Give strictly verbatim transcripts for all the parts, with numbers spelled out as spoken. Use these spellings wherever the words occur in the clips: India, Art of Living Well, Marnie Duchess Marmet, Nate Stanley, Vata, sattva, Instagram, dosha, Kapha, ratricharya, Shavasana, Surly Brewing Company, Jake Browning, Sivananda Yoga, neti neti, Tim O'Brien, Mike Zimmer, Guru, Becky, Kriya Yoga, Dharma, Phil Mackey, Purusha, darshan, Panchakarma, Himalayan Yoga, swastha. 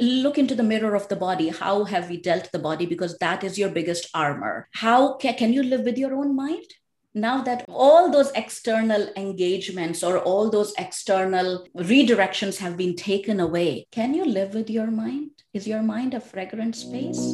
Look into the mirror of the body. How have we dealt the body? Because that is your biggest armor. How ca- can you live with your own mind? Now that all those external engagements or all those external redirections have been taken away, can you live with your mind? Is your mind a fragrant space?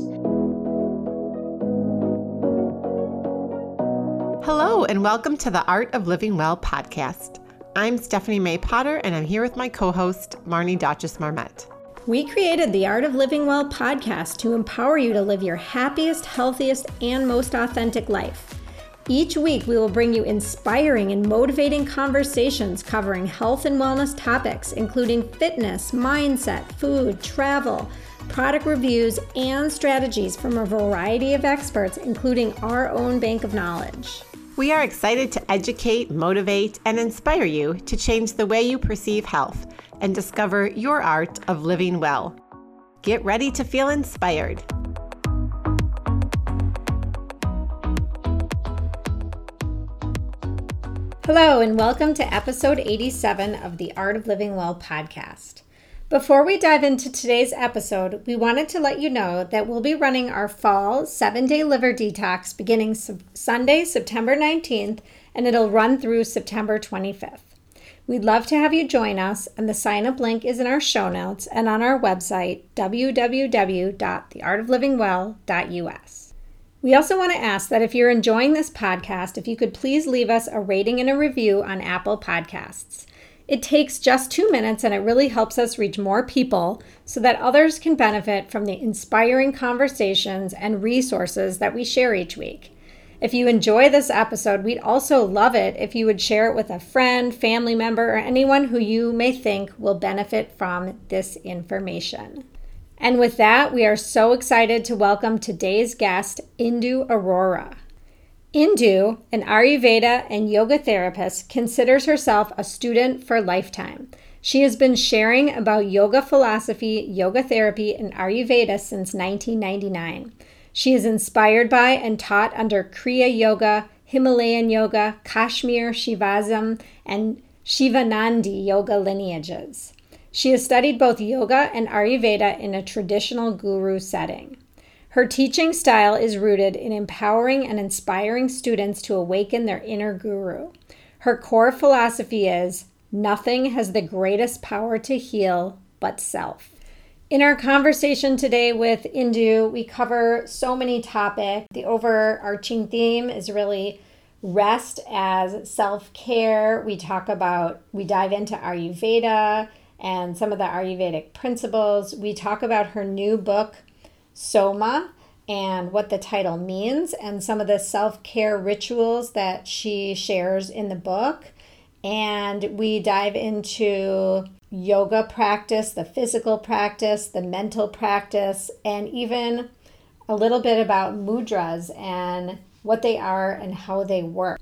Hello, and welcome to the Art of Living Well podcast. I'm Stephanie May Potter, and I'm here with my co-host, Marnie Duchess Marmet. We created the Art of Living Well podcast to empower you to live your happiest, healthiest, and most authentic life. Each week, we will bring you inspiring and motivating conversations covering health and wellness topics, including fitness, mindset, food, travel, product reviews, and strategies from a variety of experts, including our own bank of knowledge. We are excited to educate, motivate, and inspire you to change the way you perceive health and discover your art of living well. Get ready to feel inspired. Hello, and welcome to episode eighty-seven of the Art of Living Well podcast. Before we dive into today's episode, we wanted to let you know that we'll be running our fall seven-day liver detox beginning Sunday, September nineteenth, and it'll run through September twenty-fifth. We'd love to have you join us, and the sign-up link is in our show notes and on our website, w w w dot the art of living well dot u s. We also want to ask that if you're enjoying this podcast, if you could please leave us a rating and a review on Apple Podcasts. It takes just two minutes, and it really helps us reach more people so that others can benefit from the inspiring conversations and resources that we share each week. If you enjoy this episode, we'd also love it if you would share it with a friend, family member, or anyone who you may think will benefit from this information. And with that, we are so excited to welcome today's guest, Indu Arora. Indu, an Ayurveda and yoga therapist, considers herself a student for a lifetime. She has been sharing about yoga philosophy, yoga therapy, and Ayurveda since nineteen ninety-nine. She is inspired by and taught under Kriya Yoga, Himalayan Yoga, Kashmir Shivaism, and Sivananda Yoga lineages. She has studied both yoga and Ayurveda in a traditional guru setting. Her teaching style is rooted in empowering and inspiring students to awaken their inner guru. Her core philosophy is, nothing has the greatest power to heal but self. In our conversation today with Indu, we cover so many topics. The overarching theme is really rest as self-care. We talk about, we dive into Ayurveda and some of the Ayurvedic principles. We talk about her new book, Soma, and what the title means and some of the self-care rituals that she shares in the book. And we dive into yoga practice, the physical practice, the mental practice, and even a little bit about mudras and what they are and how they work.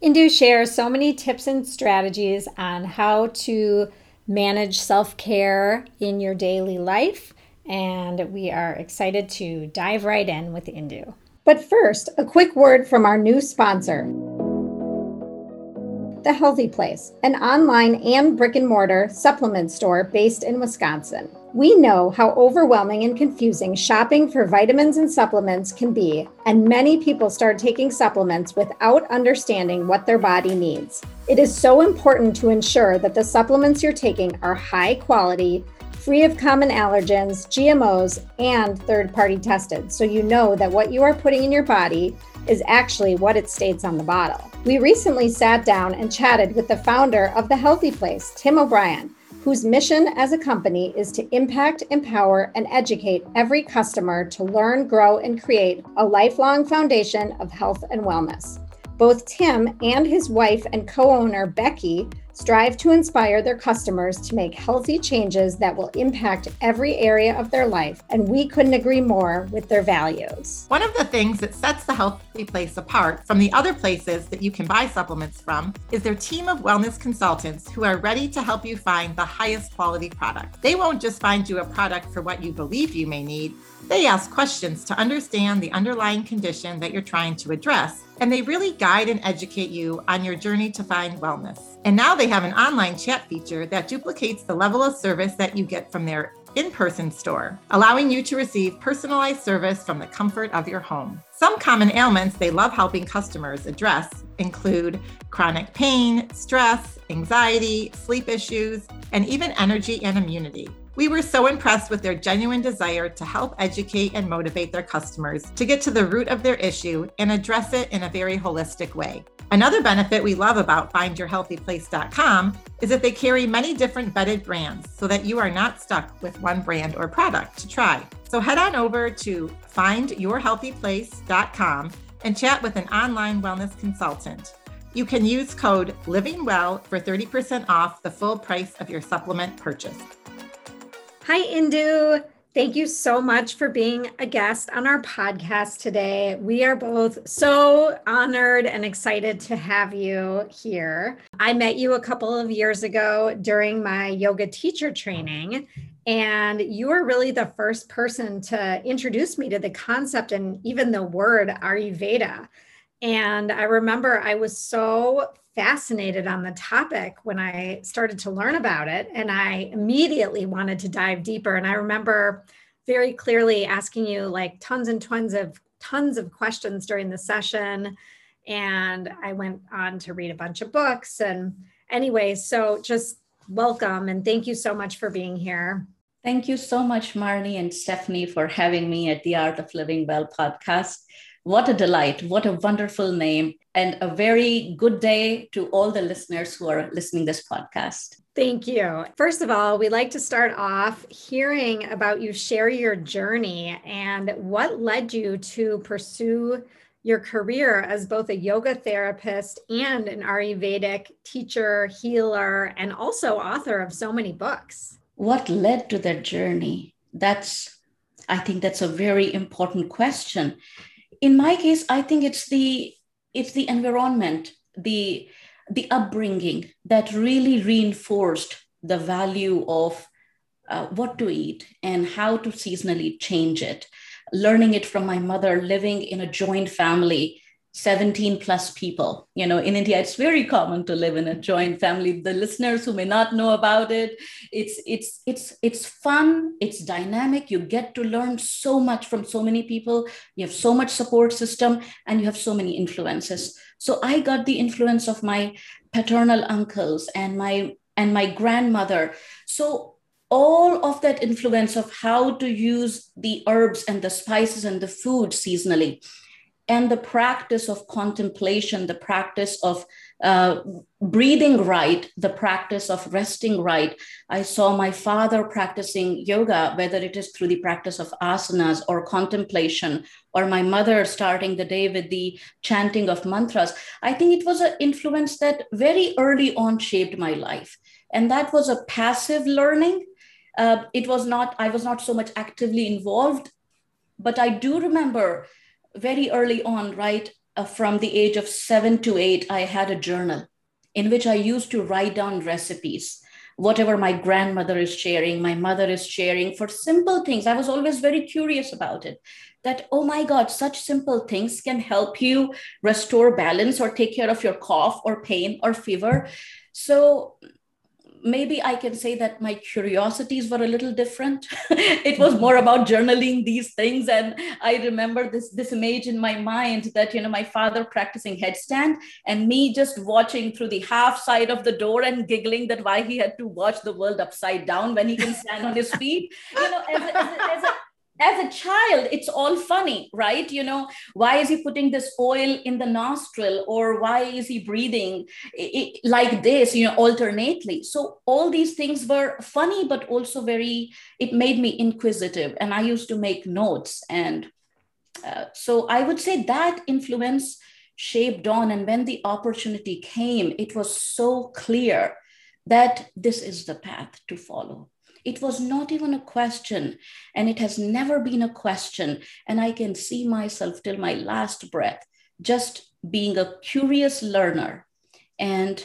Indu shares so many tips and strategies on how to manage self-care in your daily life, and we are excited to dive right in with Indu. But first, a quick word from our new sponsor, The Healthy Place, an online and brick-and-mortar supplement store based in Wisconsin. We know how overwhelming and confusing shopping for vitamins and supplements can be, and many people start taking supplements without understanding what their body needs. It is so important to ensure that the supplements you're taking are high quality, free of common allergens, G M Os, and third-party tested, so you know that what you are putting in your body is actually what it states on the bottle. We recently sat down and chatted with the founder of The Healthy Place, Tim O'Brien, whose mission as a company is to impact, empower, and educate every customer to learn, grow, and create a lifelong foundation of health and wellness. Both Tim and his wife and co-owner, Becky, strive to inspire their customers to make healthy changes that will impact every area of their life, and we couldn't agree more with their values. One of the things that sets The Healthy Place apart from the other places that you can buy supplements from is their team of wellness consultants who are ready to help you find the highest quality product. They won't just find you a product for what you believe you may need. They ask questions to understand the underlying condition that you're trying to address, and they really guide and educate you on your journey to find wellness. And now they have an online chat feature that duplicates the level of service that you get from their in-person store, allowing you to receive personalized service from the comfort of your home. Some common ailments they love helping customers address include chronic pain, stress, anxiety, sleep issues, and even energy and immunity. We were so impressed with their genuine desire to help educate and motivate their customers to get to the root of their issue and address it in a very holistic way. Another benefit we love about find your healthy place dot com is that they carry many different vetted brands so that you are not stuck with one brand or product to try. So head on over to find your healthy place dot com and chat with an online wellness consultant. You can use code LIVINGWELL for thirty percent off the full price of your supplement purchase. Hi, Indu. Thank you so much for being a guest on our podcast today. We are both so honored and excited to have you here. I met you a couple of years ago during my yoga teacher training, and you were really the first person to introduce me to the concept and even the word Ayurveda. And I remember I was so fascinated on the topic when I started to learn about it, and I immediately wanted to dive deeper. And I remember very clearly asking you like tons and tons of tons of questions during the session. And I went on to read a bunch of books. And anyway, so just welcome and thank you so much for being here. Thank you so much, Marnie and Stephanie, for having me at the Art of Living Well podcast. What a delight. What a wonderful name. And a very good day to all the listeners who are listening to this podcast. Thank you. First of all, we like to start off hearing about you share your journey and what led you to pursue your career as both a yoga therapist and an Ayurvedic teacher, healer, and also author of so many books. What led to that journey? That's, I think that's a very important question. In my case, I think it's the it's the environment, the the upbringing that really reinforced the value of uh, what to eat and how to seasonally change it. Learning it from my mother, living in a joint family, seventeen plus people. You know, in India, it's very common to live in a joint family. The listeners who may not know about it, it's it's it's it's fun, it's dynamic. You get to learn so much from so many people. You have so much support system and you have so many influences. So I got the influence of my paternal uncles and my and my grandmother. So all of that influence of how to use the herbs and the spices and the food seasonally, and the practice of contemplation, the practice of uh, breathing right, the practice of resting right. I saw my father practicing yoga, whether it is through the practice of asanas or contemplation, or my mother starting the day with the chanting of mantras. I think it was an influence that very early on shaped my life. And that was a passive learning. Uh, it was not, I was not so much actively involved, but I do remember very early on, right, uh, from the age of seven to eight, I had a journal in which I used to write down recipes, whatever my grandmother is sharing, my mother is sharing for simple things. I was always very curious about it, that, oh my God, such simple things can help you restore balance or take care of your cough or pain or fever. So maybe I can say that my curiosities were a little different. It was more about journaling these things. And I remember this, this image in my mind that, you know, my father practicing headstand and me just watching through the half side of the door and giggling that why he had to watch the world upside down when he can stand on his feet. You know, as a, as a, as a As a child, it's all funny, right? You know, why is he putting this oil in the nostril, or why is he breathing it, it, like this, you know, alternately? So all these things were funny, but also very, it made me inquisitive, and I used to make notes. And uh, so I would say that influence shaped on. And when the opportunity came, it was so clear that this is the path to follow. It was not even a question, and it has never been a question. And I can see myself till my last breath, just being a curious learner and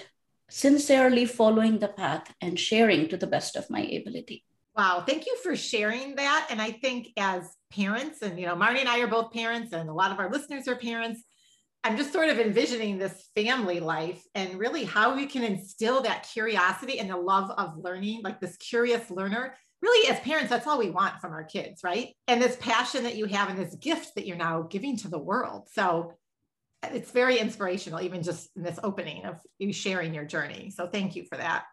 sincerely following the path and sharing to the best of my ability. Wow. Thank you for sharing that. And I think as parents, and, you know, Marnie and I are both parents, and a lot of our listeners are parents, I'm just sort of envisioning this family life and really how we can instill that curiosity and the love of learning, like this curious learner. really as parents, that's all we want from our kids, right? And this passion that you have and this gift that you're now giving to the world. So it's very inspirational, even just in this opening of you sharing your journey. So thank you for that.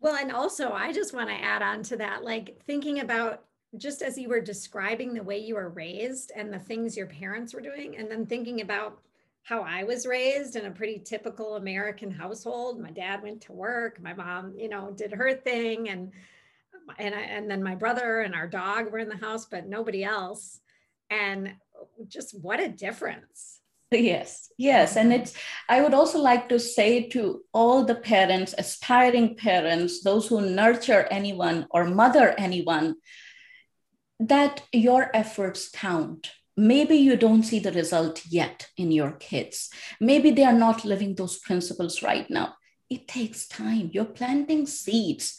Well, and also I just want to add on to that, like thinking about just as you were describing the way you were raised and the things your parents were doing, and then thinking about how I was raised in a pretty typical American household. My dad went to work, my mom, you know, did her thing, and and I, and then my brother and our dog were in the house, but nobody else. And just what a difference. Yes, yes. And it's, I would also like to say to all the parents, aspiring parents, those who nurture anyone or mother anyone, that your efforts count. Maybe you don't see the result yet in your kids. Maybe they are not living those principles right now. It takes time. You're planting seeds.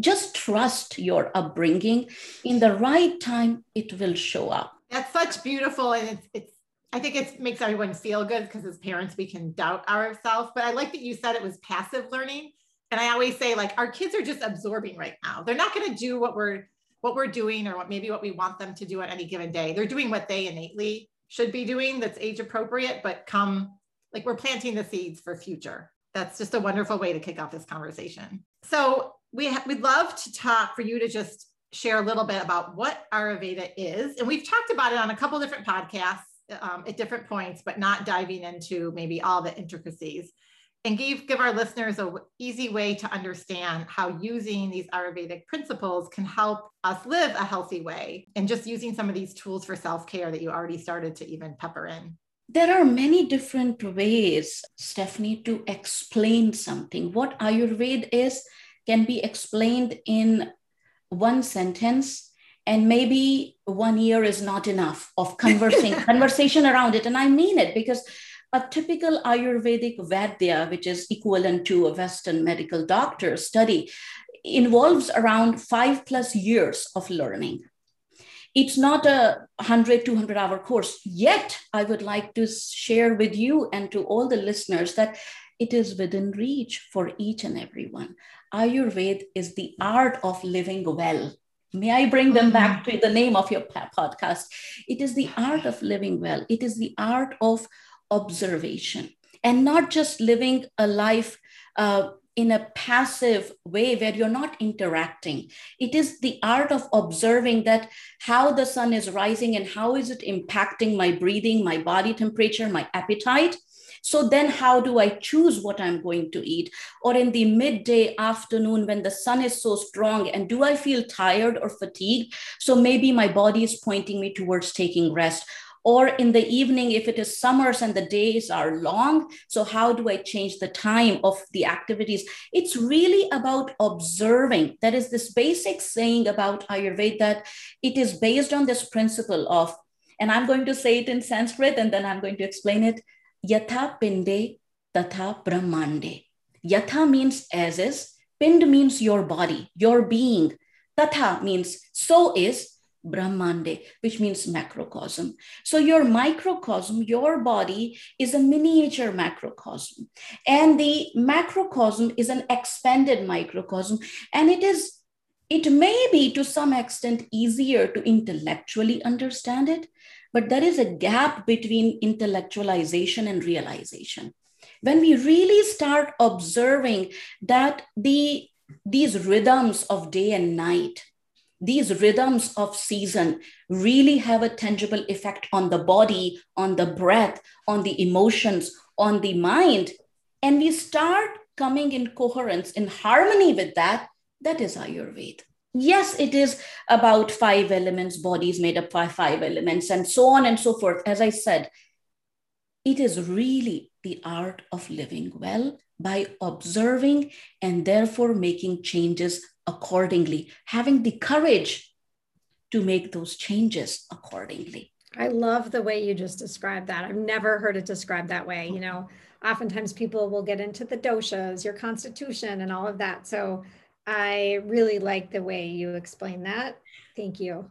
Just trust your upbringing. In the right time, it will show up. That's such beautiful. And it's, it's I think it makes everyone feel good, because as parents, we can doubt ourselves. But I like that you said it was passive learning. And I always say, like, our kids are just absorbing right now. They're not going to do what we're what we're doing or what maybe what we want them to do on any given day. They're doing what they innately should be doing that's age appropriate, but come, like, we're planting the seeds for future. That's just a wonderful way to kick off this conversation. So we ha- we'd love to talk for you to just share a little bit about what Ayurveda is. And we've talked about it on a couple of different podcasts um, at different points, but not diving into maybe all the intricacies, and give, give our listeners an easy way to understand how using these Ayurvedic principles can help us live a healthy way, and just using some of these tools for self-care that you already started to even pepper in. There are many different ways, Stephanie, to explain something. What Ayurveda is can be explained in one sentence, and maybe one year is not enough of conversing, conversation around it. And I mean it, because a typical Ayurvedic Vaidya, which is equivalent to a Western medical doctor study, involves around five plus years of learning. It's not a one hundred, two hundred hour course. Yet, I would like to share with you and to all the listeners that it is within reach for each and everyone. Ayurveda is the art of living well. May I bring them back to the name of your podcast? It is the art of living well. It is the art of observation, and not just living a life uh, in a passive way where you're not interacting. It is the art of observing that how the sun is rising and how is it impacting my breathing, my body temperature, my appetite. So then how do I choose what I'm going to eat? Or in the midday afternoon when the sun is so strong, and do I feel tired or fatigued? So maybe my body is pointing me towards taking rest. Or in the evening, if it is summers and the days are long, so how do I change the time of the activities? It's really about observing. That is this basic saying about Ayurveda, that it is based on this principle of, and I'm going to say it in Sanskrit, and then I'm going to explain it, yatha pinde tatha brahmande. Yatha means as is, pind means your body, your being, tatha means so is, brahmande, which means macrocosm. So your microcosm, your body, is a miniature macrocosm. And the macrocosm is an expanded microcosm. And it is, it may be to some extent easier to intellectually understand it, but there is a gap between intellectualization and realization. When we really start observing that the these rhythms of day and night, these rhythms of season really have a tangible effect on the body, on the breath, on the emotions, on the mind. And we start coming in coherence, in harmony with that. That is Ayurveda. Yes, it is about five elements, bodies made up by five elements, and so on and so forth. As I said, it is really the art of living well by observing and therefore making changes accordingly, having the courage to make those changes accordingly. I love the way you just described that. I've never heard it described that way. You know, oftentimes people will get into the doshas, your constitution, and all of that. So I really like the way you explain that. Thank you.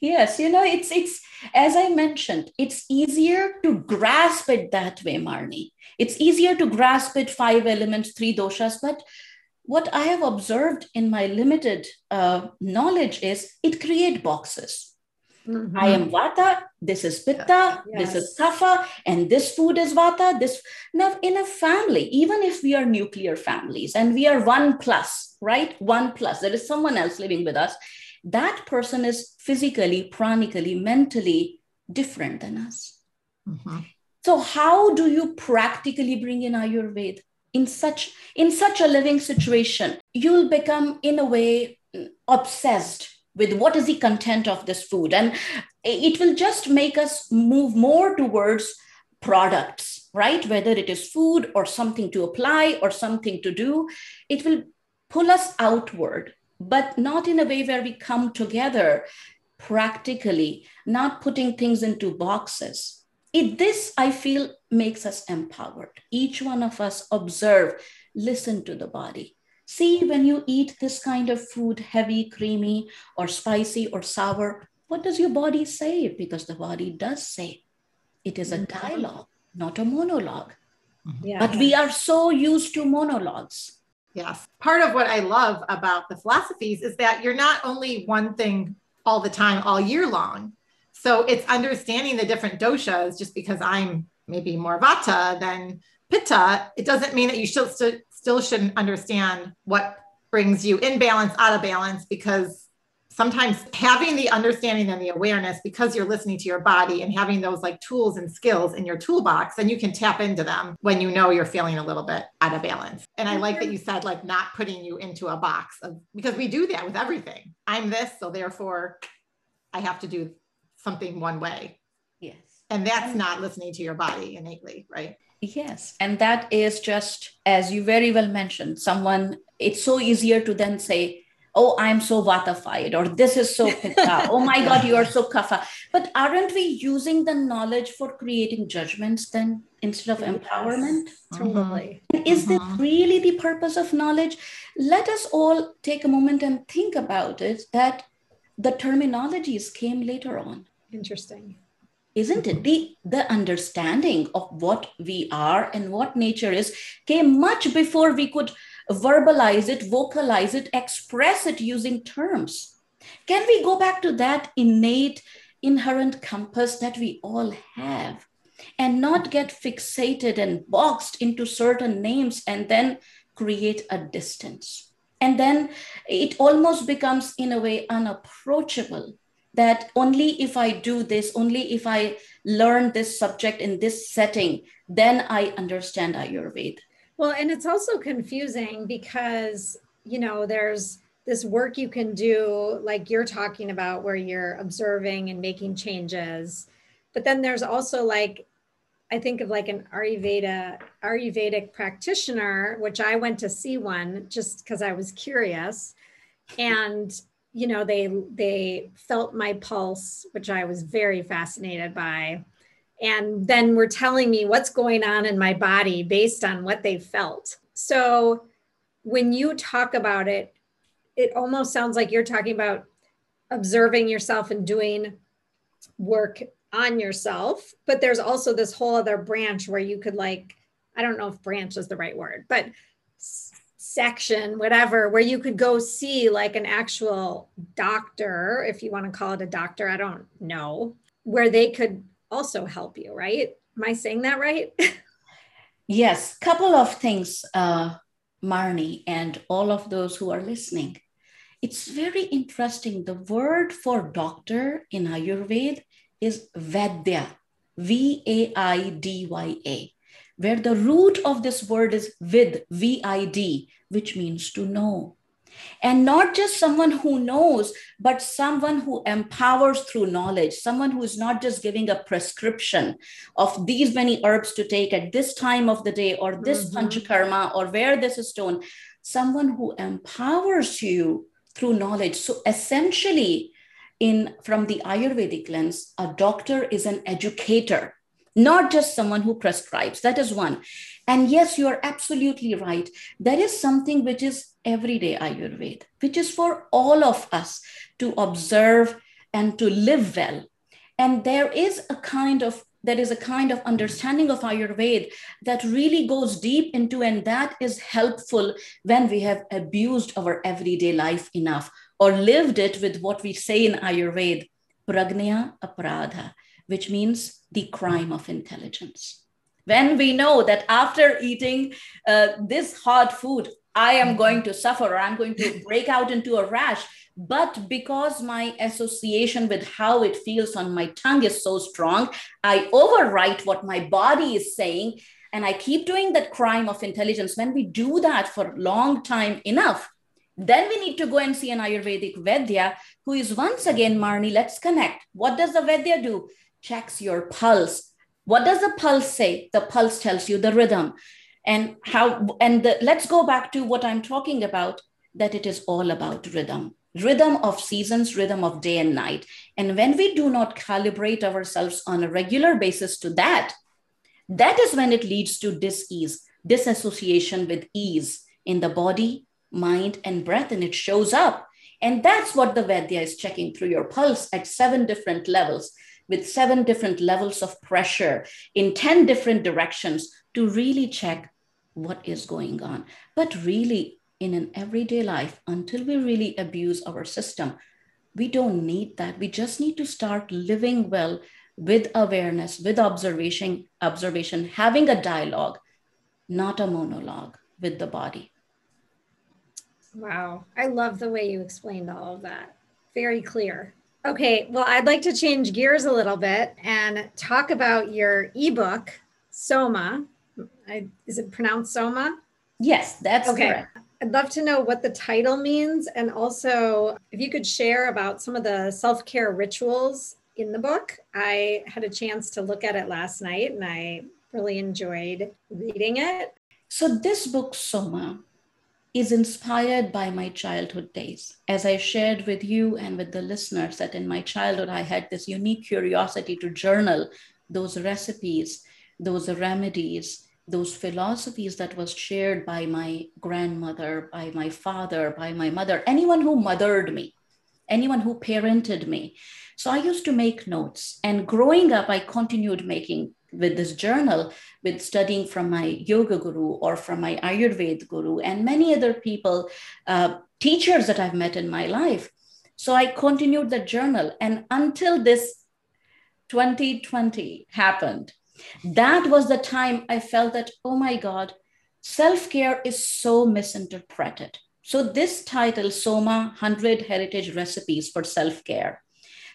Yes, you know, it's, it's, as I mentioned, it's easier to grasp it that way, Marnie. It's easier to grasp it, five elements, three doshas, but what I have observed in my limited uh, knowledge is it creates boxes. Mm-hmm. I am Vata, this is Pitta, yes. This is Kapha, and this food is Vata. This now in a family, even if we are nuclear families and we are one plus, right? One plus, there is someone else living with us. That person is physically, pranically, mentally different than us. Mm-hmm. So how do you practically bring in Ayurveda in such, in such a living situation? You'll become, in a way, obsessed with what is the content of this food. And it will just make us move more towards products, right? Whether it is food or something to apply or something to do, it will pull us outward, but not in a way where we come together practically, not putting things into boxes. It, this, I feel, makes us empowered. Each one of us observe, listen to the body. See, when you eat this kind of food, heavy, creamy, or spicy, or sour, what does your body say? Because the body does say. It is a dialogue, not a monologue. Mm-hmm. Yeah. But we are so used to monologues. Yes. Part of what I love about the philosophies is that you're not only one thing all the time, all year long. So it's understanding the different doshas. Just because I'm maybe more Vata than Pitta, it doesn't mean that you should st- still shouldn't understand what brings you in balance, out of balance, because sometimes having the understanding and the awareness, because you're listening to your body and having those like tools and skills in your toolbox, then you can tap into them when you know you're feeling a little bit out of balance. And I like that you said, like, not putting you into a box of, because we do that with everything. I'm this, so therefore I have to do something one way. Yes. And that's not listening to your body innately, right? Yes. And that is just, as you very well mentioned, someone, it's so easier to then say, oh, I'm so Vata-fied, or this is so Pitta. Oh my God, you are so Kapha. But aren't we using the knowledge for creating judgments then instead of yes. empowerment? Totally. Mm-hmm. Is this really the purpose of knowledge? Let us all take a moment and think about it, that the terminologies came later on. Interesting. Isn't it? The, the understanding of what we are and what nature is came much before we could verbalize it, vocalize it, express it using terms. Can we go back to that innate, inherent compass that we all have and not get fixated and boxed into certain names and then create a distance? And then it almost becomes, in a way, unapproachable. That only if I do this, only if I learn this subject in this setting, then I understand Ayurveda. Well, and it's also confusing because, you know, there's this work you can do, like you're talking about, where you're observing and making changes. But then there's also, like, I think of like an Ayurveda, Ayurvedic practitioner, which I went to see one just because I was curious. And you know, they they felt my pulse, which I was very fascinated by, and then were telling me what's going on in my body based on what they felt. So when you talk about it, it almost sounds like you're talking about observing yourself and doing work on yourself. But there's also this whole other branch where you could, like, I don't know if branch is the right word, but section, whatever, where you could go see like an actual doctor, if you want to call it a doctor, I don't know, where they could also help you, right? Am I saying that right? Yes. Couple of things, uh, Marnie, and all of those who are listening. It's very interesting. The word for doctor in Ayurveda is Vaidya, V A I D Y A. Where the root of this word is vid, V I D, which means to know. And not just someone who knows, but someone who empowers through knowledge, someone who is not just giving a prescription of these many herbs to take at this time of the day, or this mm-hmm. panchakarma, or where this is done. Someone who empowers you through knowledge. So essentially, in from the Ayurvedic lens, a doctor is an educator. Not just someone who prescribes. That is one. And yes, you are absolutely right. That is something which is everyday Ayurveda, which is for all of us to observe and to live well. And there is a kind of there is a kind of understanding of Ayurveda that really goes deep into, and that is helpful when we have abused our everyday life enough or lived it with what we say in Ayurveda, prajna aparadha, which means the crime of intelligence. When we know that after eating uh, this hard food, I am going to suffer or I'm going to break out into a rash, but because my association with how it feels on my tongue is so strong, I overwrite what my body is saying and I keep doing that crime of intelligence. When we do that for a long time enough, then we need to go and see an Ayurvedic Vaidya, who is once again, Marnie, let's connect. What does the Vaidya do? Checks your pulse. What does the pulse say? The pulse tells you the rhythm. And how, and the, let's go back to what I'm talking about, that it is all about rhythm. Rhythm of seasons, rhythm of day and night. And when we do not calibrate ourselves on a regular basis to that, that is when it leads to dis-ease, disassociation with ease in the body, mind, and breath, and it shows up. And that's what the Vaidya is checking through your pulse at seven different levels, with seven different levels of pressure in ten different directions to really check what is going on. But really, in an everyday life, until we really abuse our system, we don't need that. We just need to start living well with awareness, with observation, observation, having a dialogue, not a monologue with the body. Wow. I love the way you explained all of that. Very clear. Okay. Well, I'd like to change gears a little bit and talk about your ebook, Soma. I, is it pronounced Soma? Yes, that's okay. Correct. I'd love to know what the title means, and also if you could share about some of the self-care rituals in the book. I had a chance to look at it last night and I really enjoyed reading it. So this book, Soma, is inspired by my childhood days. As I shared with you and with the listeners, that in my childhood, I had this unique curiosity to journal those recipes, those remedies, those philosophies that was shared by my grandmother, by my father, by my mother, anyone who mothered me, anyone who parented me. So I used to make notes. And growing up, I continued making with this journal, with studying from my yoga guru or from my Ayurveda guru and many other people, uh, teachers that I've met in my life. So I continued the journal. And until this twenty twenty happened, that was the time I felt that, oh my God, self-care is so misinterpreted. So this title, Soma, one hundred Heritage Recipes for Self-Care.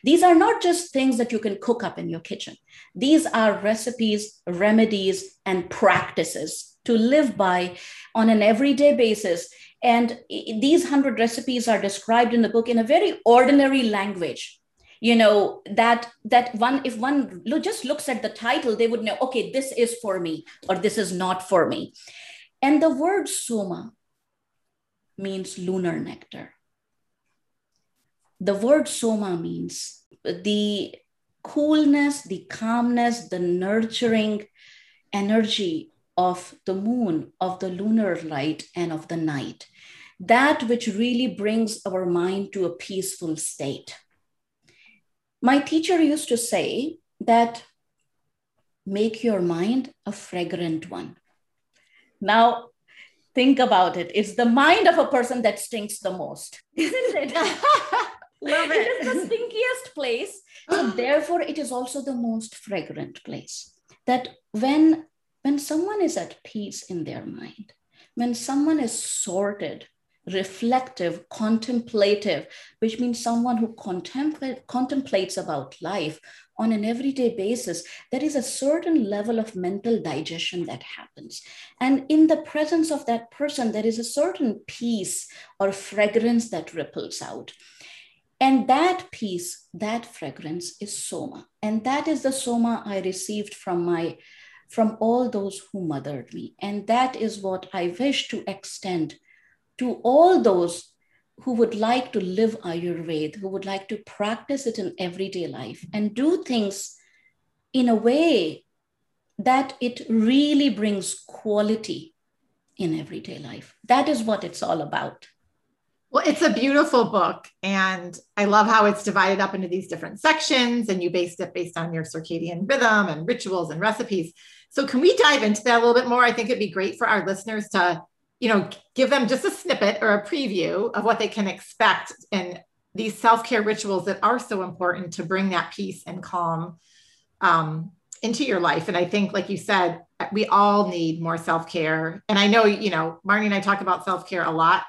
These are not just things that you can cook up in your kitchen. These are recipes, remedies, and practices to live by on an everyday basis. And these one hundred recipes are described in the book in a very ordinary language. You know, that that one, if one just looks at the title, they would know, okay, this is for me or this is not for me. And the word Soma means lunar nectar. The word Soma means the coolness, the calmness, the nurturing energy of the moon, of the lunar light, and of the night. That which really brings our mind to a peaceful state. My teacher used to say that make your mind a fragrant one. Now, think about it. It's the mind of a person that stinks the most, isn't it? Love it. It is the stinkiest place. So therefore, it is also the most fragrant place. That when, when someone is at peace in their mind, when someone is sorted, reflective, contemplative, which means someone who contemplate, contemplates about life on an everyday basis, there is a certain level of mental digestion that happens. And in the presence of that person, there is a certain peace or fragrance that ripples out. And that peace, that fragrance is Soma. And that is the Soma I received from my, from all those who mothered me. And that is what I wish to extend to all those who would like to live Ayurveda, who would like to practice it in everyday life and do things in a way that it really brings quality in everyday life. That is what it's all about. Well, it's a beautiful book, and I love how it's divided up into these different sections, and you based it based on your circadian rhythm and rituals and recipes. So can we dive into that a little bit more? I think it'd be great for our listeners to, you know, give them just a snippet or a preview of what they can expect in these self-care rituals that are so important to bring that peace and calm um, into your life. And I think, like you said, we all need more self-care. And I know, you know, Marnie and I talk about self-care a lot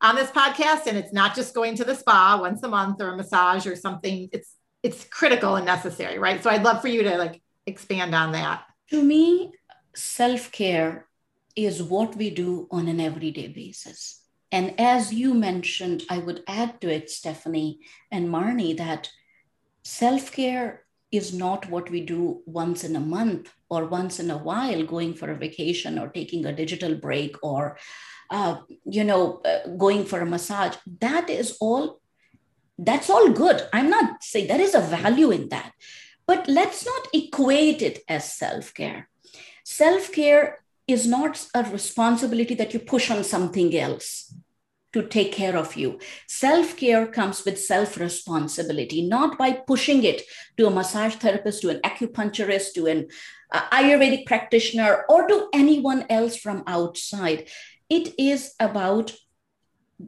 on this podcast, and it's not just going to the spa once a month or a massage or something. It's, it's critical and necessary, right? So I'd love for you to like expand on that. To me, self-care is what we do on an everyday basis. And as you mentioned, I would add to it, Stephanie and Marnie, that self-care is not what we do once in a month or once in a while, going for a vacation or taking a digital break or, uh, you know, uh, going for a massage. That is all, that's all good. I'm not saying there is a value in that, but let's not equate it as self-care. Self-care is not a responsibility that you push on something else to take care of you. Self-care comes with self-responsibility, not by pushing it to a massage therapist, to an acupuncturist, to an uh, Ayurvedic practitioner, or to anyone else from outside. It is about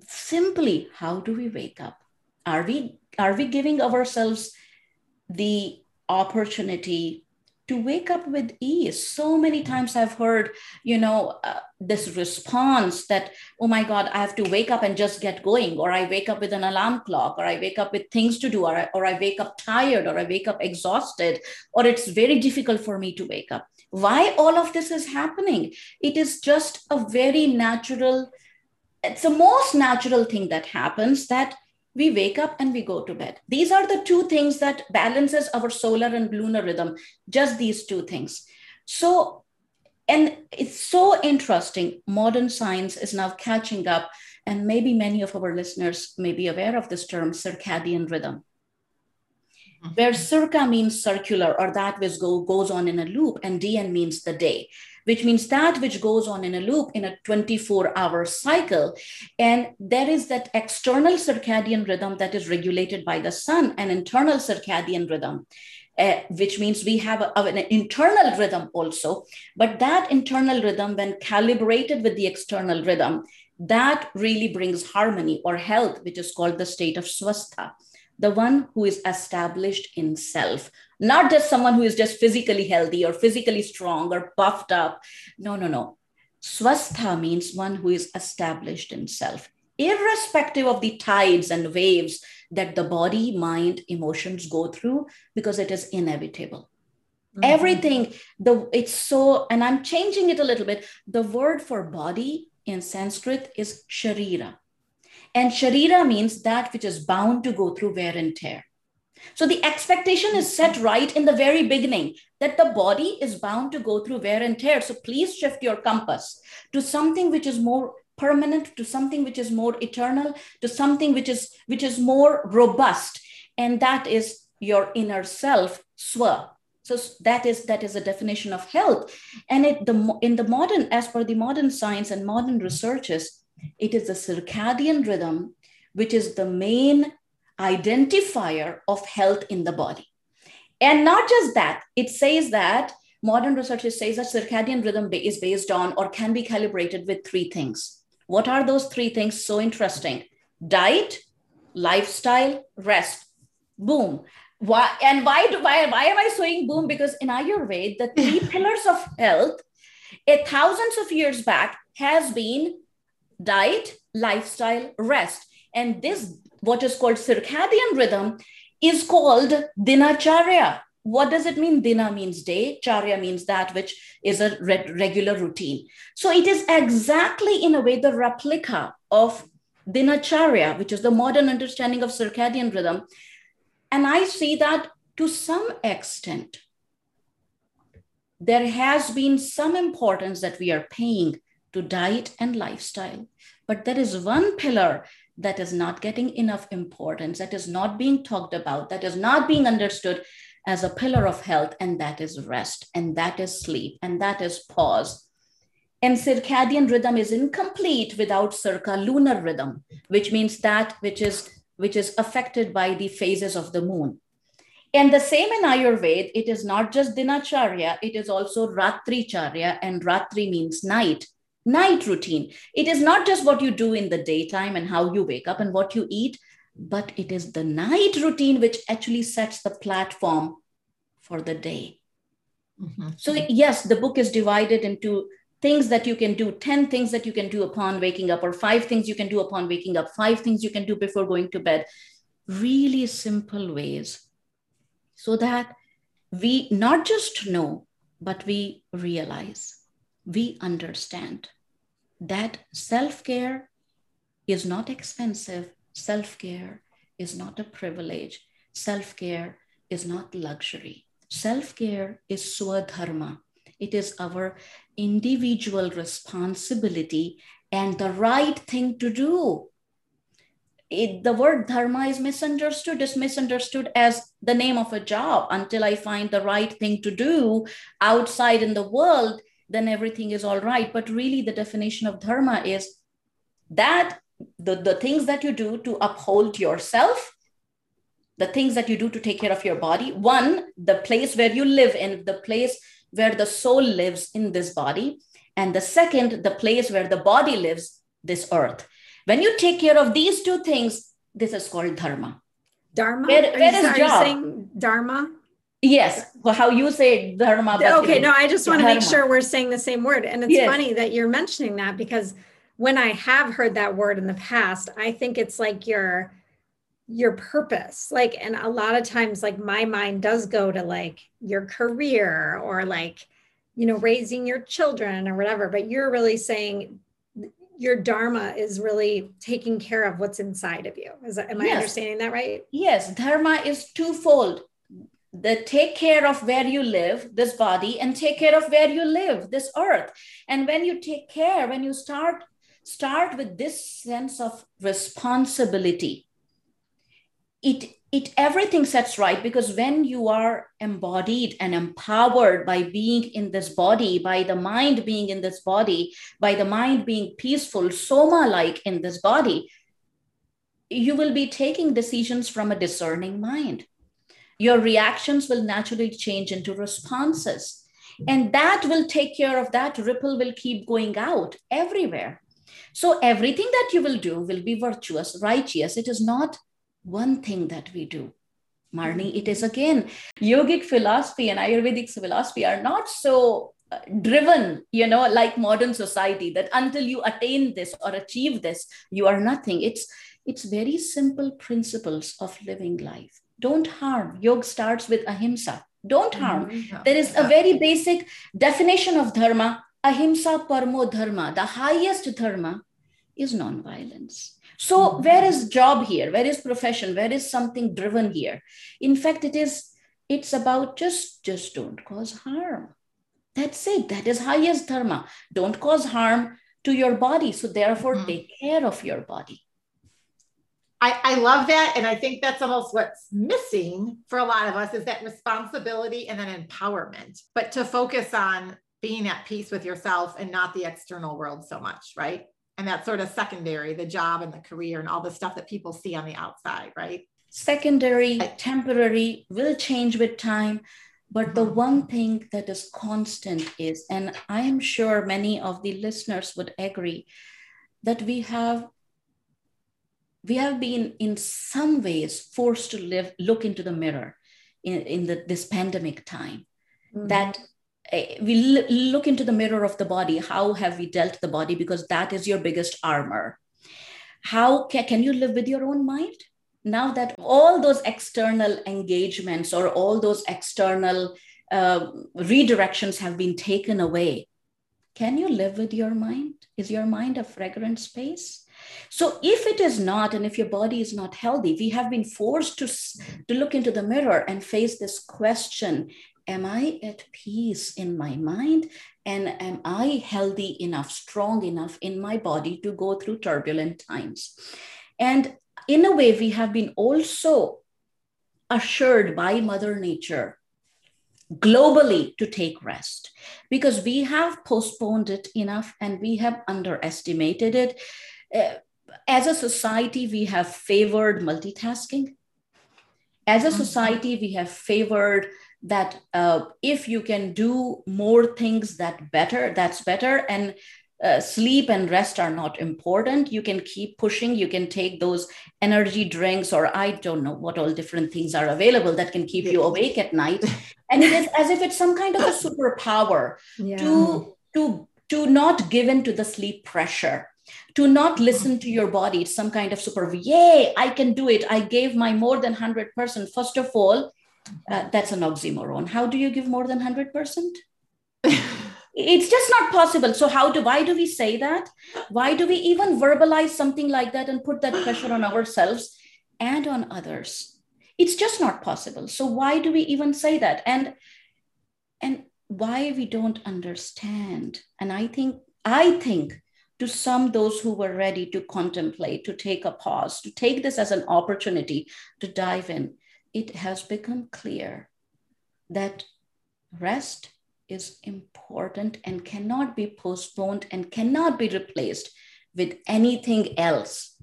simply, how do we wake up? Are we, are we giving ourselves the opportunity to wake up with ease? So many times I've heard, you know, uh, this response that, oh my God, I have to wake up and just get going, or I wake up with an alarm clock, or I wake up with things to do, or I, or I wake up tired, or I wake up exhausted, or it's very difficult for me to wake up. Why all of this is happening? It is just a very natural, it's the most natural thing that happens, that we wake up and we go to bed. These are the two things that balances our solar and lunar rhythm, just these two things. So, and it's so interesting. Modern science is now catching up, and maybe many of our listeners may be aware of this term, circadian rhythm, where circa means circular, or that which go, goes on in a loop, and dn means the day, which means that which goes on in a loop in a twenty-four hour cycle. And there is that external circadian rhythm that is regulated by the sun, and internal circadian rhythm, uh, which means we have a, an internal rhythm also. But that internal rhythm, when calibrated with the external rhythm, that really brings harmony or health, which is called the state of swastha. The one who is established in self, not just someone who is just physically healthy or physically strong or puffed up. No, no, no. Swastha means one who is established in self, irrespective of the tides and waves that the body, mind, emotions go through, because it is inevitable. Mm-hmm. Everything, the it's so, and I'm changing it a little bit. The word for body in Sanskrit is sharira. And sharira means that which is bound to go through wear and tear. So the expectation is set right in the very beginning that the body is bound to go through wear and tear. So please shift your compass to something which is more permanent, to something which is more eternal, to something which is, which is more robust. And that is your inner self, swa. So that is, that is a definition of health. And it, the, in the modern, as per the modern science and modern researches, it is the circadian rhythm, which is the main identifier of health in the body. And not just that, it says that modern research says that circadian rhythm is based on or can be calibrated with three things. What are those three things? So interesting. Diet, lifestyle, rest. Boom. Why, and why, do, why, why am I saying boom? Because in Ayurveda, the three pillars of health, a thousands of years back, has been diet, lifestyle, rest. And this, what is called circadian rhythm, is called dinacharya. What does it mean? Dina means day, charya means that which is a re- regular routine. So it is exactly, in a way, the replica of dinacharya, which is the modern understanding of circadian rhythm. And I see that to some extent, there has been some importance that we are paying to diet and lifestyle. But there is one pillar that is not getting enough importance, that is not being talked about, that is not being understood as a pillar of health, and that is rest, and that is sleep, and that is pause. And circadian rhythm is incomplete without circalunar rhythm, which means that which is, which is affected by the phases of the moon. And the same in Ayurveda, it is not just dinacharya, it is also ratricharya, and ratri means night, night routine. It is not just what you do in the daytime and how you wake up and what you eat, but it is the night routine which actually sets the platform for the day. Mm-hmm. So yes, the book is divided into things that you can do, ten things that you can do upon waking up, or five things you can do upon waking up, five things you can do before going to bed. Really simple ways so that we not just know, but we realize, we understand that self-care is not expensive. Self-care is not a privilege. Self-care is not luxury. Self-care is swadharma. It is our individual responsibility and the right thing to do. It, the word dharma is misunderstood. It's misunderstood as the name of a job. Until I find the right thing to do outside in the world, then everything is all right. But really the definition of dharma is that the, the things that you do to uphold yourself, the things that you do to take care of your body. One, the place where you live in, the place where the soul lives in this body. And the second, the place where the body lives, this earth. When you take care of these two things, this is called dharma. Dharma? Where, where is job? Are you saying dharma? Yes. Well, how you say dharma. But okay. You know, no, I just want to make sure we're saying the same word. And it's yes. funny that you're mentioning that, because when I have heard that word in the past, I think it's like your, your purpose, like, and a lot of times, like my mind does go to like your career or like, you know, raising your children or whatever, but you're really saying your dharma is really taking care of what's inside of you. Is that, am yes. I understanding that right? Yes. Dharma is twofold. The take care of where you live, this body, and take care of where you live, this earth. And when you take care, when you start, start with this sense of responsibility, it, it, everything sets right, because when you are embodied and empowered by being in this body, by the mind being in this body, by the mind being peaceful, Soma-like in this body, you will be taking decisions from a discerning mind. Your reactions will naturally change into responses. And that will take care of that. Ripple will keep going out everywhere. So everything that you will do will be virtuous, righteous. It is not one thing that we do. Marnie, it is again, yogic philosophy and Ayurvedic philosophy are not so driven, you know, like modern society, that until you attain this or achieve this, you are nothing. It's, it's very simple principles of living life. Don't harm. Yoga starts with ahimsa. Don't harm. Mm-hmm. There is a very basic definition of dharma. Ahimsa parmo dharma. The highest dharma is non-violence. So mm-hmm. where is job here? Where is profession? Where is something driven here? In fact, it is, it's about just, just don't cause harm. That's it. That is highest dharma. Don't cause harm to your body. So therefore mm-hmm. take care of your body. I, I love that. And I think that's almost what's missing for a lot of us, is that responsibility and then empowerment, but to focus on being at peace with yourself and not the external world so much, right? And that's sort of secondary, the job and the career and all the stuff that people see on the outside, right? Secondary, I, temporary, will change with time. But mm-hmm. the one thing that is constant is, and I am sure many of the listeners would agree, that we have We have been in some ways forced to live, look into the mirror in, in the, this pandemic time, mm-hmm. that uh, we l- look into the mirror of the body. How have we dealt the body? Because that is your biggest armor. How ca- can you live with your own mind? Now that all those external engagements or all those external uh, redirections have been taken away, can you live with your mind? Is your mind a fragrant space? So if it is not, and if your body is not healthy, we have been forced to, to look into the mirror and face this question, am I at peace in my mind? And am I healthy enough, strong enough in my body to go through turbulent times? And in a way, we have been also assured by Mother Nature globally to take rest, because we have postponed it enough and we have underestimated it. Uh, as a society, we have favored multitasking. As a society, we have favored that uh, if you can do more things, that better, that's better. And uh, sleep and rest are not important. You can keep pushing. You can take those energy drinks, or I don't know what all different things are available that can keep you awake at night. And it is as if it's some kind of a superpower yeah. to, to, to not give in to the sleep pressure. To not listen to your body, it's some kind of super, yay, I can do it. I gave my more than one hundred percent. First of all, uh, that's an oxymoron. How do you give more than one hundred percent? It's just not possible. So how do, why do we say that? Why do we even verbalize something like that and put that pressure on ourselves and on others? It's just not possible. So why do we even say that? And, and why we don't understand. And I think, I think, to some, those who were ready to contemplate, to take a pause, to take this as an opportunity to dive in, it has become clear that rest is important and cannot be postponed and cannot be replaced with anything else.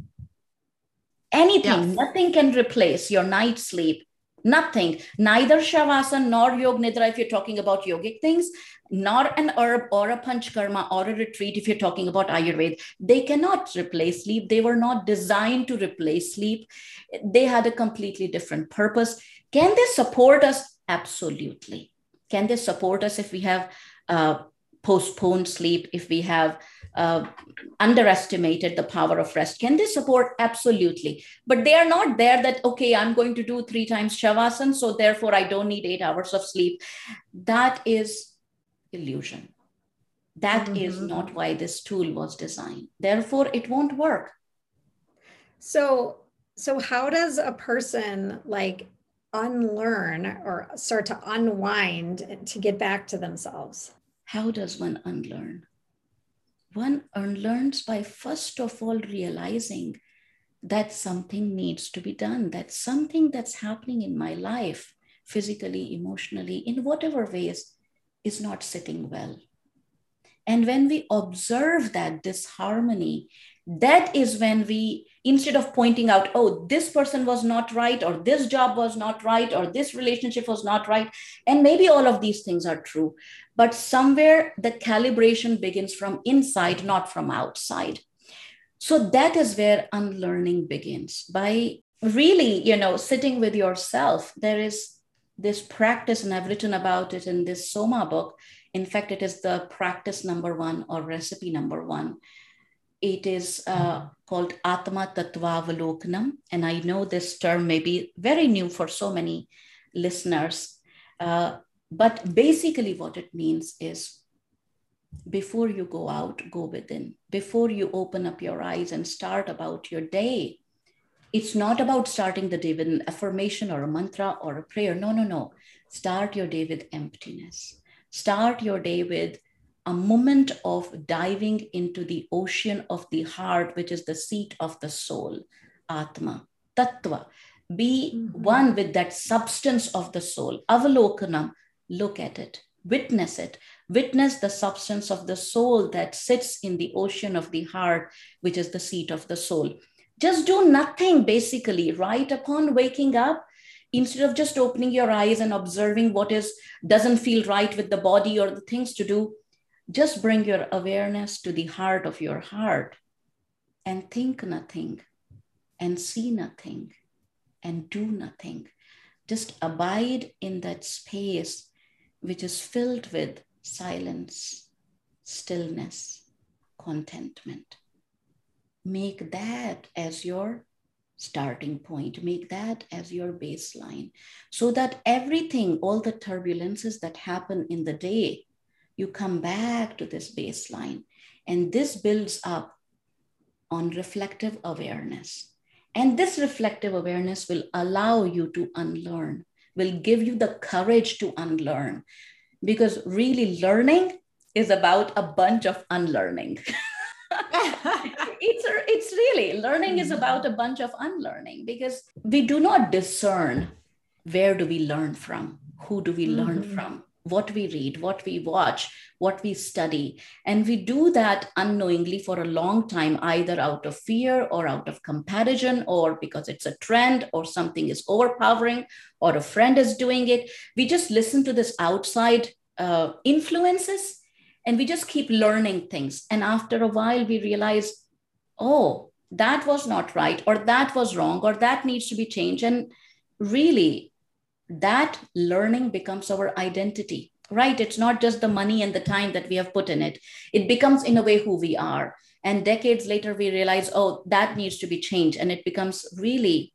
Anything, yeah. Nothing can replace your night sleep. Nothing, neither Shavasana nor Yog Nidra, if you're talking about yogic things, nor an herb or a panchkarma or a retreat, if you're talking about Ayurveda, they cannot replace sleep. They were not designed to replace sleep. They had a completely different purpose. Can they support us? Absolutely. Can they support us if we have uh, postponed sleep, if we have uh, underestimated the power of rest? Can they support? Absolutely. But they are not there that, okay, I'm going to do three times Shavasana, so therefore I don't need eight hours of sleep. That is illusion. That mm-hmm. is not why this tool was designed. Therefore, it won't work. So, so how does a person like unlearn or start to unwind to get back to themselves? How does one unlearn? One unlearns by first of all realizing that something needs to be done, that something that's happening in my life, physically, emotionally, in whatever ways, is not sitting well. And when we observe that disharmony, that is when we, instead of pointing out, oh, this person was not right, or this job was not right, or this relationship was not right, and maybe all of these things are true, but somewhere the calibration begins from inside, not from outside. So that is where unlearning begins, by really, you know, sitting with yourself. There is this practice, and I've written about it in this Soma book. In fact, it is the practice number one or recipe number one. It is uh, called Atma Tatvavalokanam. And I know this term may be very new for so many listeners, uh, but basically what it means is before you go out, go within. Before you open up your eyes and start about your day, it's not about starting the day with an affirmation or a mantra or a prayer. No, no, no. Start your day with emptiness. Start your day with a moment of diving into the ocean of the heart, which is the seat of the soul, Atma, Tattva. Be mm-hmm. one with that substance of the soul. Avalokanam, look at it, witness it. Witness the substance of the soul that sits in the ocean of the heart, which is the seat of the soul. Just do nothing, basically, right upon waking up. Instead of just opening your eyes and observing what is doesn't feel right with the body or the things to do, just bring your awareness to the heart of your heart and think nothing and see nothing and do nothing. Just abide in that space which is filled with silence, stillness, contentment. Make that as your starting point. Make that as your baseline so that everything, all the turbulences that happen in the day, you come back to this baseline, and this builds up on reflective awareness. And this reflective awareness will allow you to unlearn, will give you the courage to unlearn, because really learning is about a bunch of unlearning. it's, it's really, learning is about a bunch of unlearning, because we do not discern where do we learn from. Who do we mm-hmm. learn from? What we read, what we watch, what we study. And we do that unknowingly for a long time, either out of fear or out of comparison or because it's a trend or something is overpowering or a friend is doing it. We just listen to this outside uh, influences and we just keep learning things. And after a while, we realize, oh, that was not right, or that was wrong, or that needs to be changed. And really, that learning becomes our identity, right? It's not just the money and the time that we have put in it. It becomes, in a way, who we are. And decades later, we realize, oh, that needs to be changed. And it becomes really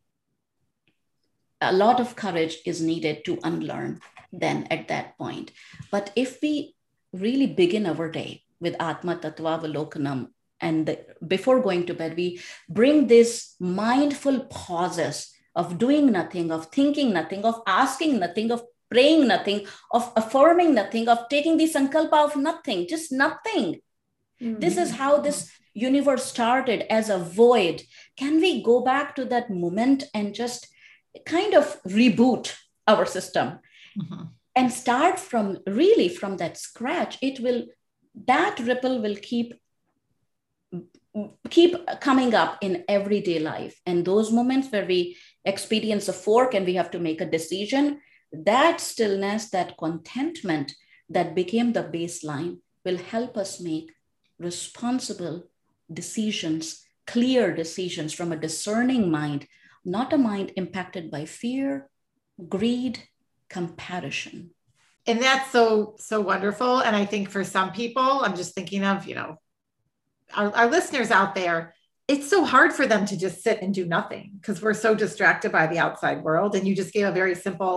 a lot of courage is needed to unlearn then at that point. But if we really begin our day with Atma Tattva Avalokanam, and the, before going to bed, we bring these mindful pauses of doing nothing, of thinking nothing, of asking nothing, of praying nothing, of affirming nothing, of taking the sankalpa of nothing, just nothing. Mm-hmm. This is how this universe started, as a void. Can we go back to that moment and just kind of reboot our system mm-hmm. and start from really from that scratch? It will, that ripple will keep keep coming up in everyday life. And those moments where we experience a fork and we have to make a decision, that stillness, that contentment that became the baseline will help us make responsible decisions, clear decisions from a discerning mind, not a mind impacted by fear, greed, comparison. And that's so, so wonderful. And I think for some people, I'm just thinking of, you know, Our, our listeners out there, it's so hard for them to just sit and do nothing because we're so distracted by the outside world. And you just gave a very simple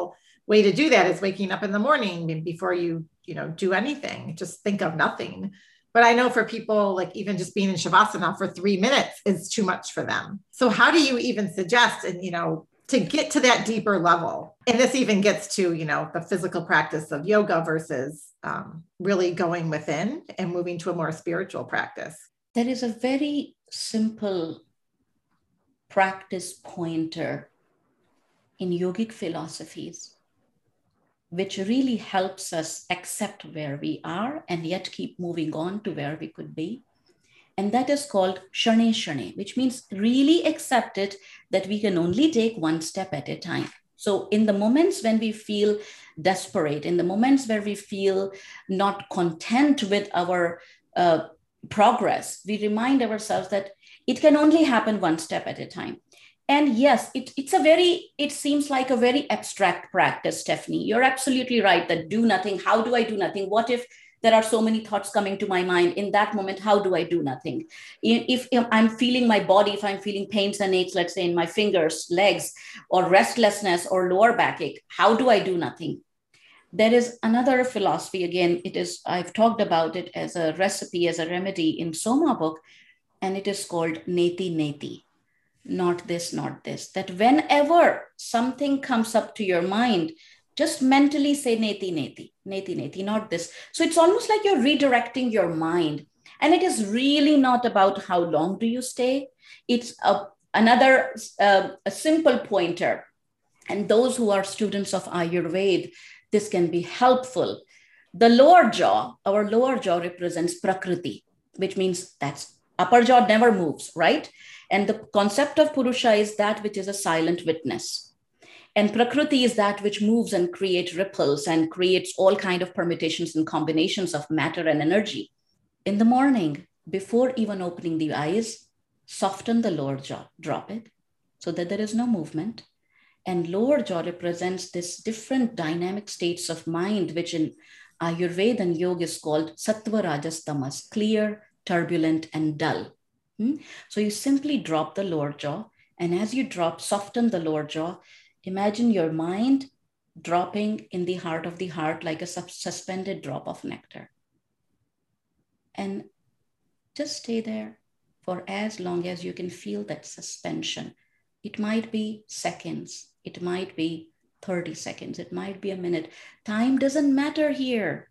way to do that is waking up in the morning before you, you know, do anything, just think of nothing. But I know for people, like even just being in Shavasana for three minutes is too much for them. So how do you even suggest, and, you know, to get to that deeper level? And this even gets to, you know, the physical practice of yoga versus um, really going within and moving to a more spiritual practice. There is a very simple practice pointer in yogic philosophies, which really helps us accept where we are and yet keep moving on to where we could be. And that is called Shane Shane, which means really accept it that we can only take one step at a time. So in the moments when we feel desperate, in the moments where we feel not content with our uh, progress, we remind ourselves that it can only happen one step at a time. And yes, it, it's a very, it seems like a very abstract practice, Stephanie. You're absolutely right that do nothing. How do I do nothing? What if there are so many thoughts coming to my mind in that moment? How do I do nothing? If, if I'm feeling my body, if I'm feeling pains and aches, let's say in my fingers, legs, or restlessness or lower backache, how do I do nothing? There is another philosophy, again, it is, I've talked about it as a recipe, as a remedy in Soma book, and it is called neti neti, not this, not this, that whenever something comes up to your mind, just mentally say neti neti, neti neti, not this. So it's almost like you're redirecting your mind. And it is really not about how long do you stay. It's a, another uh, a simple pointer. And those who are students of Ayurveda, this can be helpful. The lower jaw, our lower jaw represents Prakriti, which means that's upper jaw never moves, right? And the concept of Purusha is that which is a silent witness. And Prakriti is that which moves and creates ripples and creates all kinds of permutations and combinations of matter and energy. In the morning, before even opening the eyes, soften the lower jaw, drop it so that there is no movement. And lower jaw represents this different dynamic states of mind, which in Ayurveda and yoga is called sattva, rajas, tamas, clear, turbulent, and dull. Hmm? So you simply drop the lower jaw. And as you drop, soften the lower jaw. Imagine your mind dropping in the heart of the heart like a suspended drop of nectar. And just stay there for as long as you can feel that suspension. It might be seconds. It might be thirty seconds. It might be a minute. Time doesn't matter here.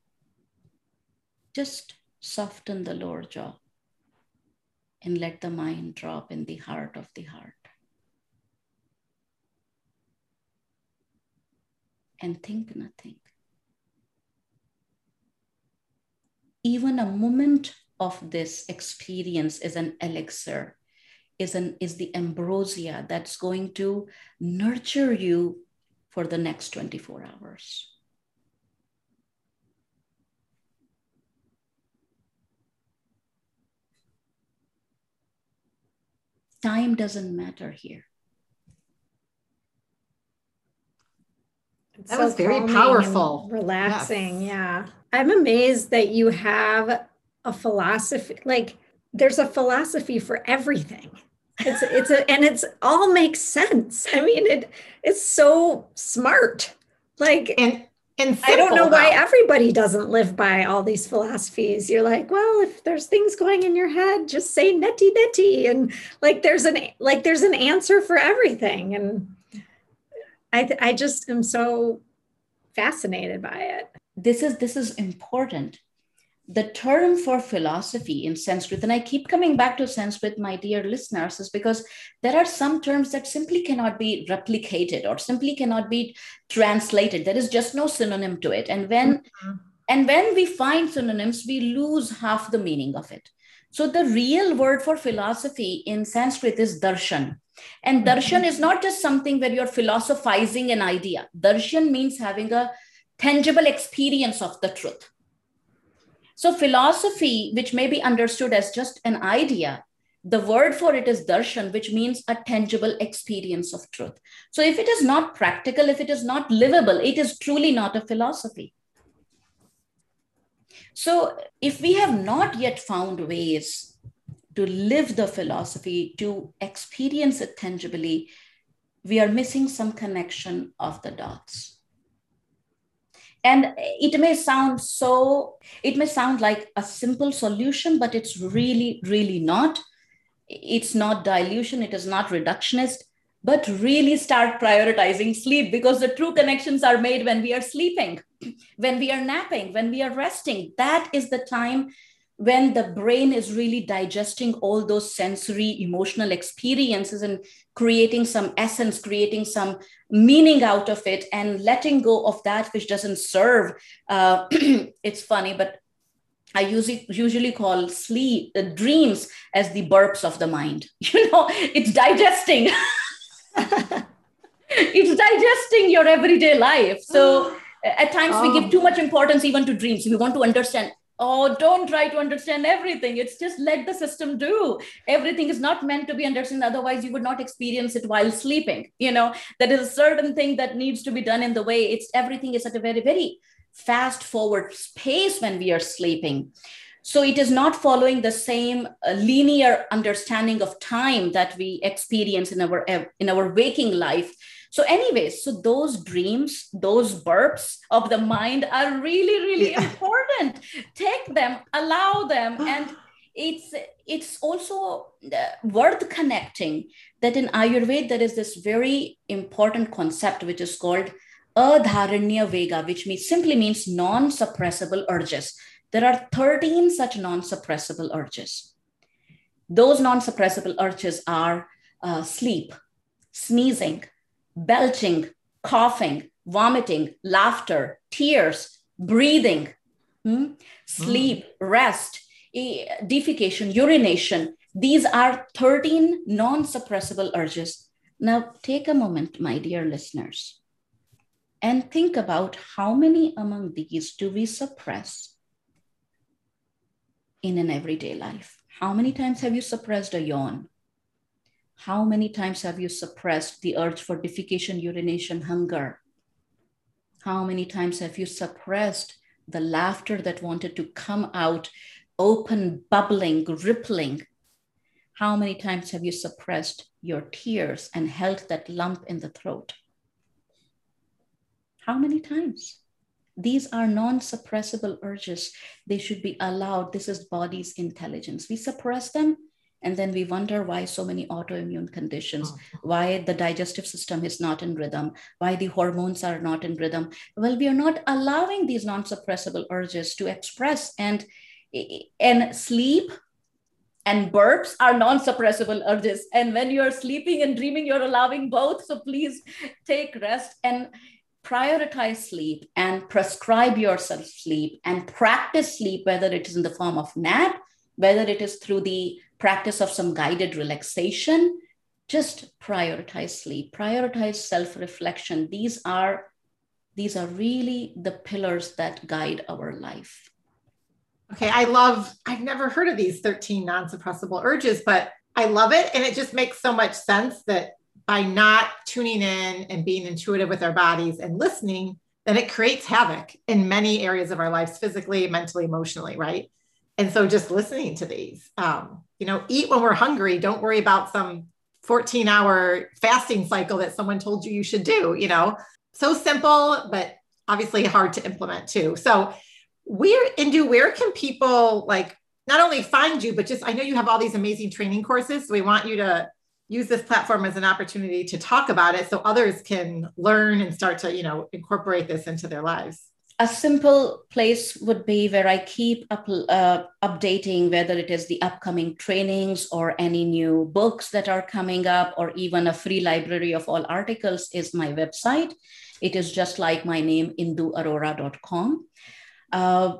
Just soften the lower jaw and let the mind drop in the heart of the heart. and think nothing. Even a moment of this experience is an elixir, is, an, is the ambrosia that's going to nurture you for the next twenty-four hours. Time doesn't matter here. That so was very powerful. Relaxing, yeah. yeah. I'm amazed that you have a philosophy. Like, there's a philosophy for everything. It's it's a, and it's all makes sense. I mean, it it's so smart. Like, and and simple, I don't know though. Why everybody doesn't live by all these philosophies. You're like, well, if there's things going in your head, just say neti neti, and like there's an like there's an answer for everything. And I th- I just am so fascinated by it. This is this is important. The term for philosophy in Sanskrit, and I keep coming back to Sanskrit, my dear listeners, is because there are some terms that simply cannot be replicated or simply cannot be translated. There is just no synonym to it. And when, mm-hmm. and when we find synonyms, we lose half the meaning of it. So the real word for philosophy in Sanskrit is darshan. And darshan mm-hmm. is not just something where you're philosophizing an idea. Darshan means having a tangible experience of the truth. So philosophy, which may be understood as just an idea, the word for it is darshan, which means a tangible experience of truth. So if it is not practical, if it is not livable, it is truly not a philosophy. So if we have not yet found ways to live the philosophy, to experience it tangibly, we are missing some connection of the dots. And it may sound so, it may sound like a simple solution, but it's really, really not. It's not dilution. It is not reductionist, but really start prioritizing sleep, because the true connections are made when we are sleeping, when we are napping, when we are resting. That is the time when the brain is really digesting all those sensory, emotional experiences and creating some essence, creating some meaning out of it, and letting go of that which doesn't serve. Uh, it's funny, but I usually, usually call sleep, uh, dreams as the burps of the mind. You know, it's digesting. It's digesting your everyday life. So at times oh. we give too much importance even to dreams. We want to understand. Oh, don't try to understand everything. It's just let the system do. Everything is not meant to be understood. Otherwise, you would not experience it while sleeping. You know, that is a certain thing that needs to be done in the way. It's everything is at a very, very fast forward pace when we are sleeping. So it is not following the same uh, linear understanding of time that we experience in our in our waking life. So anyways, so those dreams, those burps of the mind are really, really yeah. important. Take them, allow them. And it's it's also worth connecting that in Ayurveda, there is this very important concept, which is called adharanya vega, which means, simply means non-suppressible urges. There are thirteen such non-suppressible urges. Those non-suppressible urges are uh, sleep, sneezing, belching, coughing, vomiting, laughter, tears, breathing, hmm? sleep, mm. rest, defecation, urination. These are thirteen non-suppressible urges. Now take a moment, my dear listeners, and think about how many among these do we suppress in an everyday life? How many times have you suppressed a yawn? How many times have you suppressed the urge for defecation, urination, hunger? How many times have you suppressed the laughter that wanted to come out, open, bubbling, rippling? How many times have you suppressed your tears and held that lump in the throat? How many times? These are non-suppressible urges. They should be allowed. This is body's intelligence. We suppress them, and then we wonder why so many autoimmune conditions, why the digestive system is not in rhythm, why the hormones are not in rhythm. Well, we are not allowing these non-suppressible urges to express, and, and sleep and burps are non-suppressible urges. And when you're sleeping and dreaming, you're allowing both. So please take rest. And prioritize sleep and prescribe yourself sleep and practice sleep, whether it is in the form of nap, whether it is through the practice of some guided relaxation, just prioritize sleep, prioritize self-reflection. These are, these are really the pillars that guide our life. Okay, I love, I've never heard of these thirteen non-suppressible urges, but I love it. And it just makes so much sense that by not tuning in and being intuitive with our bodies and listening, then it creates havoc in many areas of our lives, physically, mentally, emotionally, right? And so just listening to these, um, you know, eat when we're hungry. Don't worry about some fourteen hour fasting cycle that someone told you you should do, you know, so simple, but obviously hard to implement too. So where, Indu, where can people like not only find you, but just, I know you have all these amazing training courses. So we want you to use this platform as an opportunity to talk about it so others can learn and start to, you know, incorporate this into their lives. A simple place would be where I keep up, uh, updating, whether it is the upcoming trainings or any new books that are coming up, or even a free library of all articles, is my website. It is just like my name, indu arora dot com. Uh,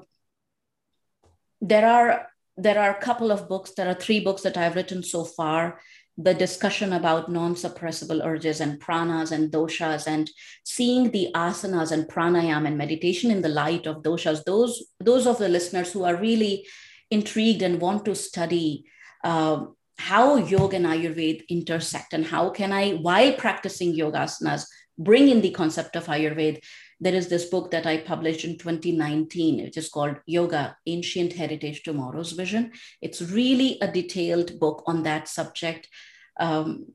there are, there are a couple of books. There are three books that I've written so far. The discussion about non-suppressible urges and pranas and doshas, and seeing the asanas and pranayama and meditation in the light of doshas. Those, those of the listeners who are really intrigued and want to study uh, how yoga and Ayurveda intersect, and how can I, while practicing yogasanas, bring in the concept of Ayurveda. There is this book that I published in twenty nineteen, which is called Yoga, Ancient Heritage Tomorrow's Vision. It's really a detailed book on that subject. Um,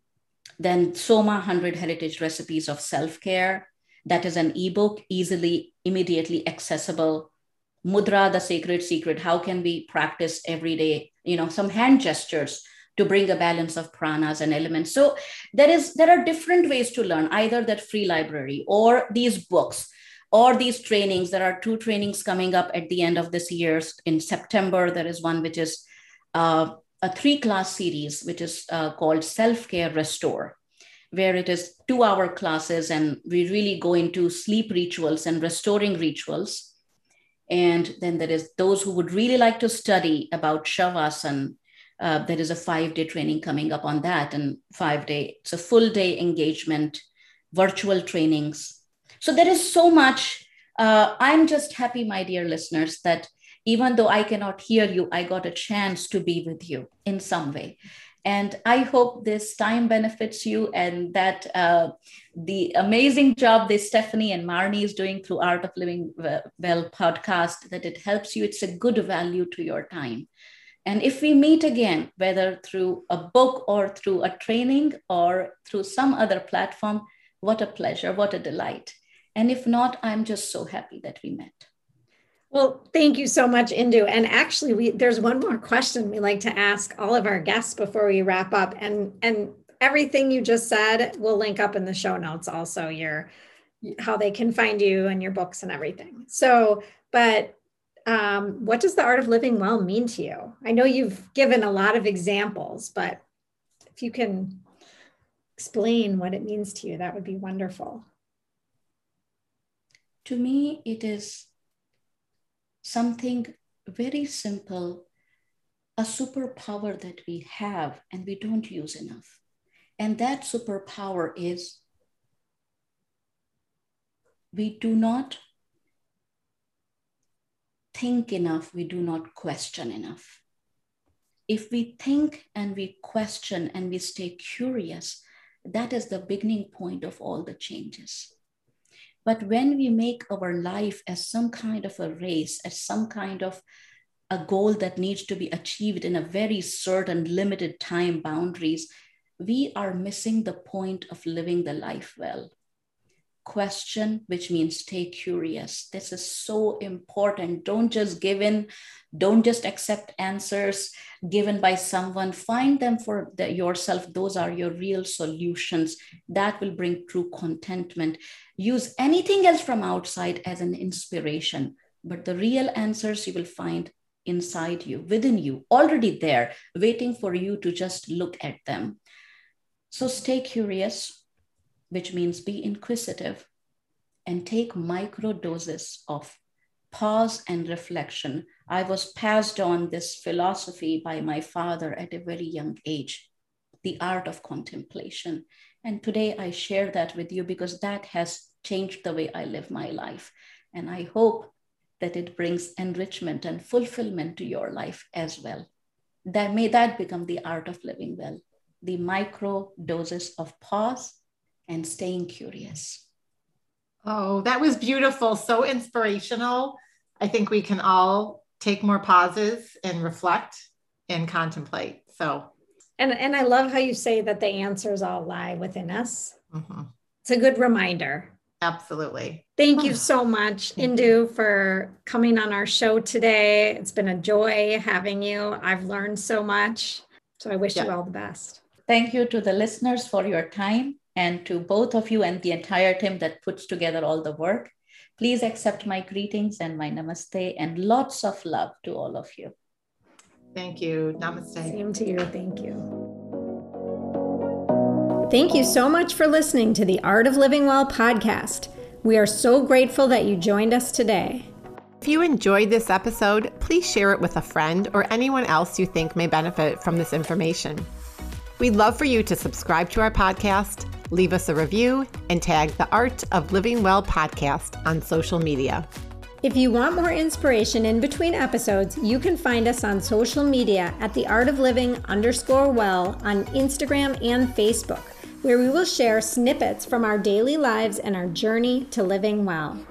then Soma, one hundred Heritage Recipes of Self-Care. That is an ebook, easily, immediately accessible. Mudra, The Sacred Secret. How can we practice every day? You know, some hand gestures to bring a balance of pranas and elements. So there is, there are different ways to learn, either that free library or these books or these trainings. There are two trainings coming up at the end of this year. In September, there is one which is uh, a three-class series, which is uh, called Self-Care Restore, where it is two-hour classes, and we really go into sleep rituals and restoring rituals. And then there is those who would really like to study about Shavasana. Uh, there is a five-day training coming up on that, and five-day, it's a full-day engagement, virtual trainings. So there is so much. Uh, I'm just happy, my dear listeners, that even though I cannot hear you, I got a chance to be with you in some way. And I hope this time benefits you, and that uh, the amazing job that Stephanie and Marnie is doing through Art of Living Well podcast, that it helps you. It's a good value to your time. And if we meet again, whether through a book or through a training or through some other platform, what a pleasure, what a delight. And if not, I'm just so happy that we met. Well, thank you so much, Indu. And actually, we, there's one more question we like to ask all of our guests before we wrap up. And, and everything you just said will link up in the show notes also, your, how they can find you and your books and everything. So, but... Um, what does the art of living well mean to you? I know you've given a lot of examples, but if you can explain what it means to you, that would be wonderful. To me, it is something very simple, a superpower that we have and we don't use enough. And that superpower is we do not think enough, we do not question enough. If we think and we question and we stay curious, that is the beginning point of all the changes. But when we make our life as some kind of a race, as some kind of a goal that needs to be achieved in a very certain limited time boundaries, we are missing the point of living the life well. Question, which means stay curious. This is so important. Don't just give in. Don't just accept answers given by someone. Find them for the, yourself. Those are your real solutions. That will bring true contentment. Use anything else from outside as an inspiration, but the real answers you will find inside you, within you, already there, waiting for you to just look at them. So stay curious, which means be inquisitive, and take micro doses of pause and reflection. I was passed on this philosophy by my father at a very young age, the art of contemplation. And today I share that with you because that has changed the way I live my life. And I hope that it brings enrichment and fulfillment to your life as well. That may that become the art of living well, the micro doses of pause and staying curious. Oh, that was beautiful. So inspirational. I think we can all take more pauses and reflect and contemplate. So, and, and I love how you say that the answers all lie within us. Mm-hmm. It's a good reminder. Absolutely. Thank you so much, Indu, for coming on our show today. It's been a joy having you. I've learned so much. So I wish yeah. you all the best. Thank you to the listeners for your time, and to both of you and the entire team that puts together all the work. Please accept my greetings and my namaste, and lots of love to all of you. Thank you. Namaste. Same to you. Thank you. Thank you so much for listening to the Art of Living Well podcast. We are so grateful that you joined us today. If you enjoyed this episode, please share it with a friend or anyone else you think may benefit from this information. We'd love for you to subscribe to our podcast, leave us a review, and tag the Art of Living Well podcast on social media. If you want more inspiration in between episodes, you can find us on social media at the Art of Living underscore well on Instagram and Facebook, where we will share snippets from our daily lives and our journey to living well.